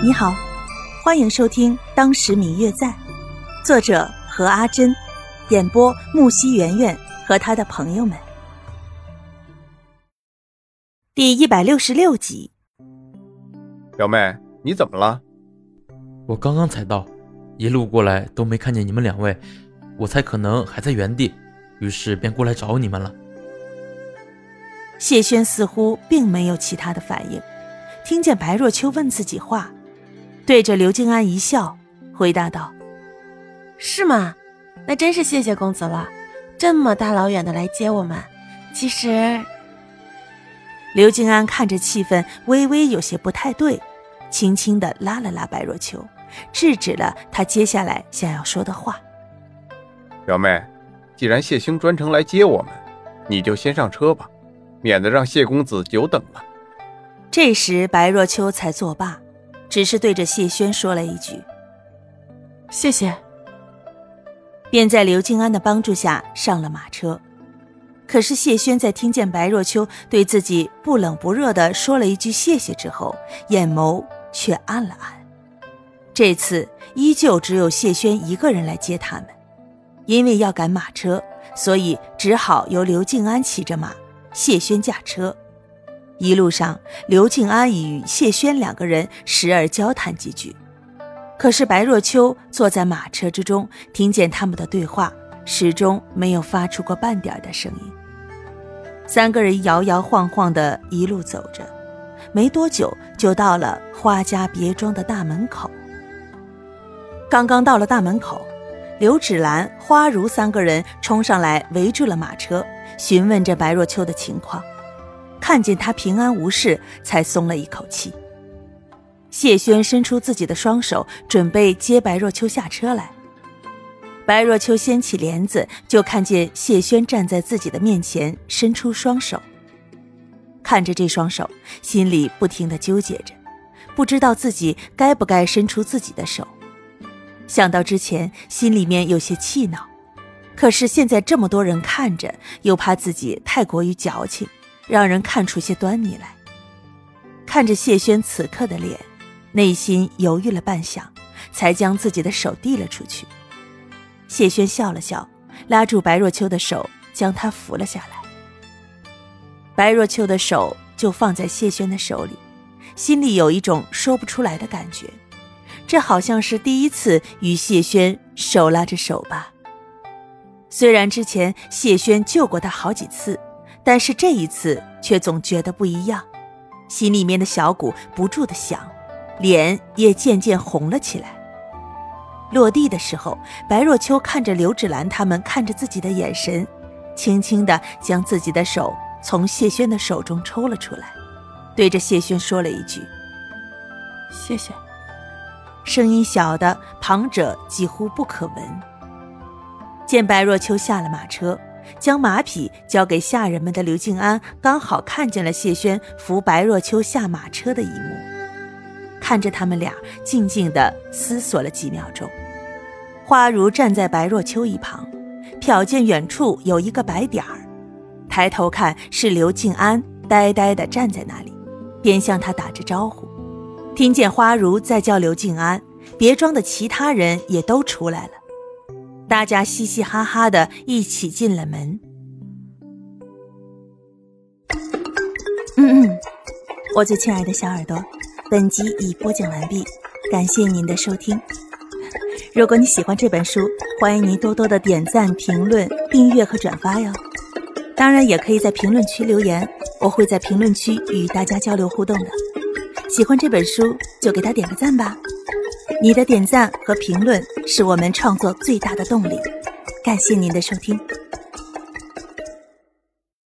你好，欢迎收听《当时明月在》，作者何阿珍，演播木西圆圆和他的朋友们。第166集。表妹，你怎么了？我刚刚才到，一路过来都没看见你们两位，我猜可能还在原地，于是便过来找你们了。谢轩似乎并没有其他的反应，听见白若秋问自己话，对着刘静安一笑，回答道：是吗？那真是谢谢公子了，这么大老远的来接我们。其实……刘静安看着气氛微微有些不太对，轻轻地拉了拉白若秋，制止了他接下来想要说的话。表妹，既然谢兄专程来接我们，你就先上车吧，免得让谢公子久等了。这时白若秋才作罢，只是对着谢轩说了一句谢谢，便在刘静安的帮助下上了马车。可是谢轩在听见白若秋对自己不冷不热地说了一句谢谢之后，眼眸却暗了暗。这次依旧只有谢轩一个人来接他们，因为要赶马车，所以只好由刘静安骑着马，谢轩驾车。一路上，刘静安已与谢轩两个人时而交谈几句，可是白若秋坐在马车之中，听见他们的对话，始终没有发出过半点的声音。三个人摇摇晃晃地一路走着，没多久就到了花家别庄的大门口。刚刚到了大门口，刘芷兰、花如三个人冲上来围住了马车，询问着白若秋的情况，看见他平安无事，才松了一口气。谢轩伸出自己的双手，准备接白若秋下车来。白若秋掀起帘子，就看见谢轩站在自己的面前，伸出双手。看着这双手，心里不停地纠结着，不知道自己该不该伸出自己的手。想到之前，心里面有些气恼，可是现在这么多人看着，又怕自己太过于矫情，让人看出些端倪来。看着谢轩此刻的脸，内心犹豫了半晌，才将自己的手递了出去。谢轩笑了笑，拉住白若秋的手，将她扶了下来。白若秋的手就放在谢轩的手里，心里有一种说不出来的感觉，这好像是第一次与谢轩手拉着手吧。虽然之前谢轩救过他好几次，但是这一次却总觉得不一样，心里面的小鼓不住地响，脸也渐渐红了起来。落地的时候，白若秋看着刘芷兰他们看着自己的眼神，轻轻地将自己的手从谢轩的手中抽了出来，对着谢轩说了一句谢谢，声音小的旁者几乎不可闻。见白若秋下了马车，将马匹交给下人们的刘静安刚好看见了谢轩扶白若秋下马车的一幕，看着他们俩静静地思索了几秒钟。花如站在白若秋一旁，瞟见远处有一个白点儿，抬头看是刘静安呆呆地站在那里，便向他打着招呼。听见花如在叫刘静安，别庄的其他人也都出来了，大家嘻嘻哈哈地一起进了门。我最亲爱的小耳朵，本集已播讲完毕，感谢您的收听。如果你喜欢这本书，欢迎您多多的点赞、评论、订阅和转发哟。当然也可以在评论区留言，我会在评论区与大家交流互动的。喜欢这本书就给它点个赞吧，你的点赞和评论是我们创作最大的动力。感谢您的收听。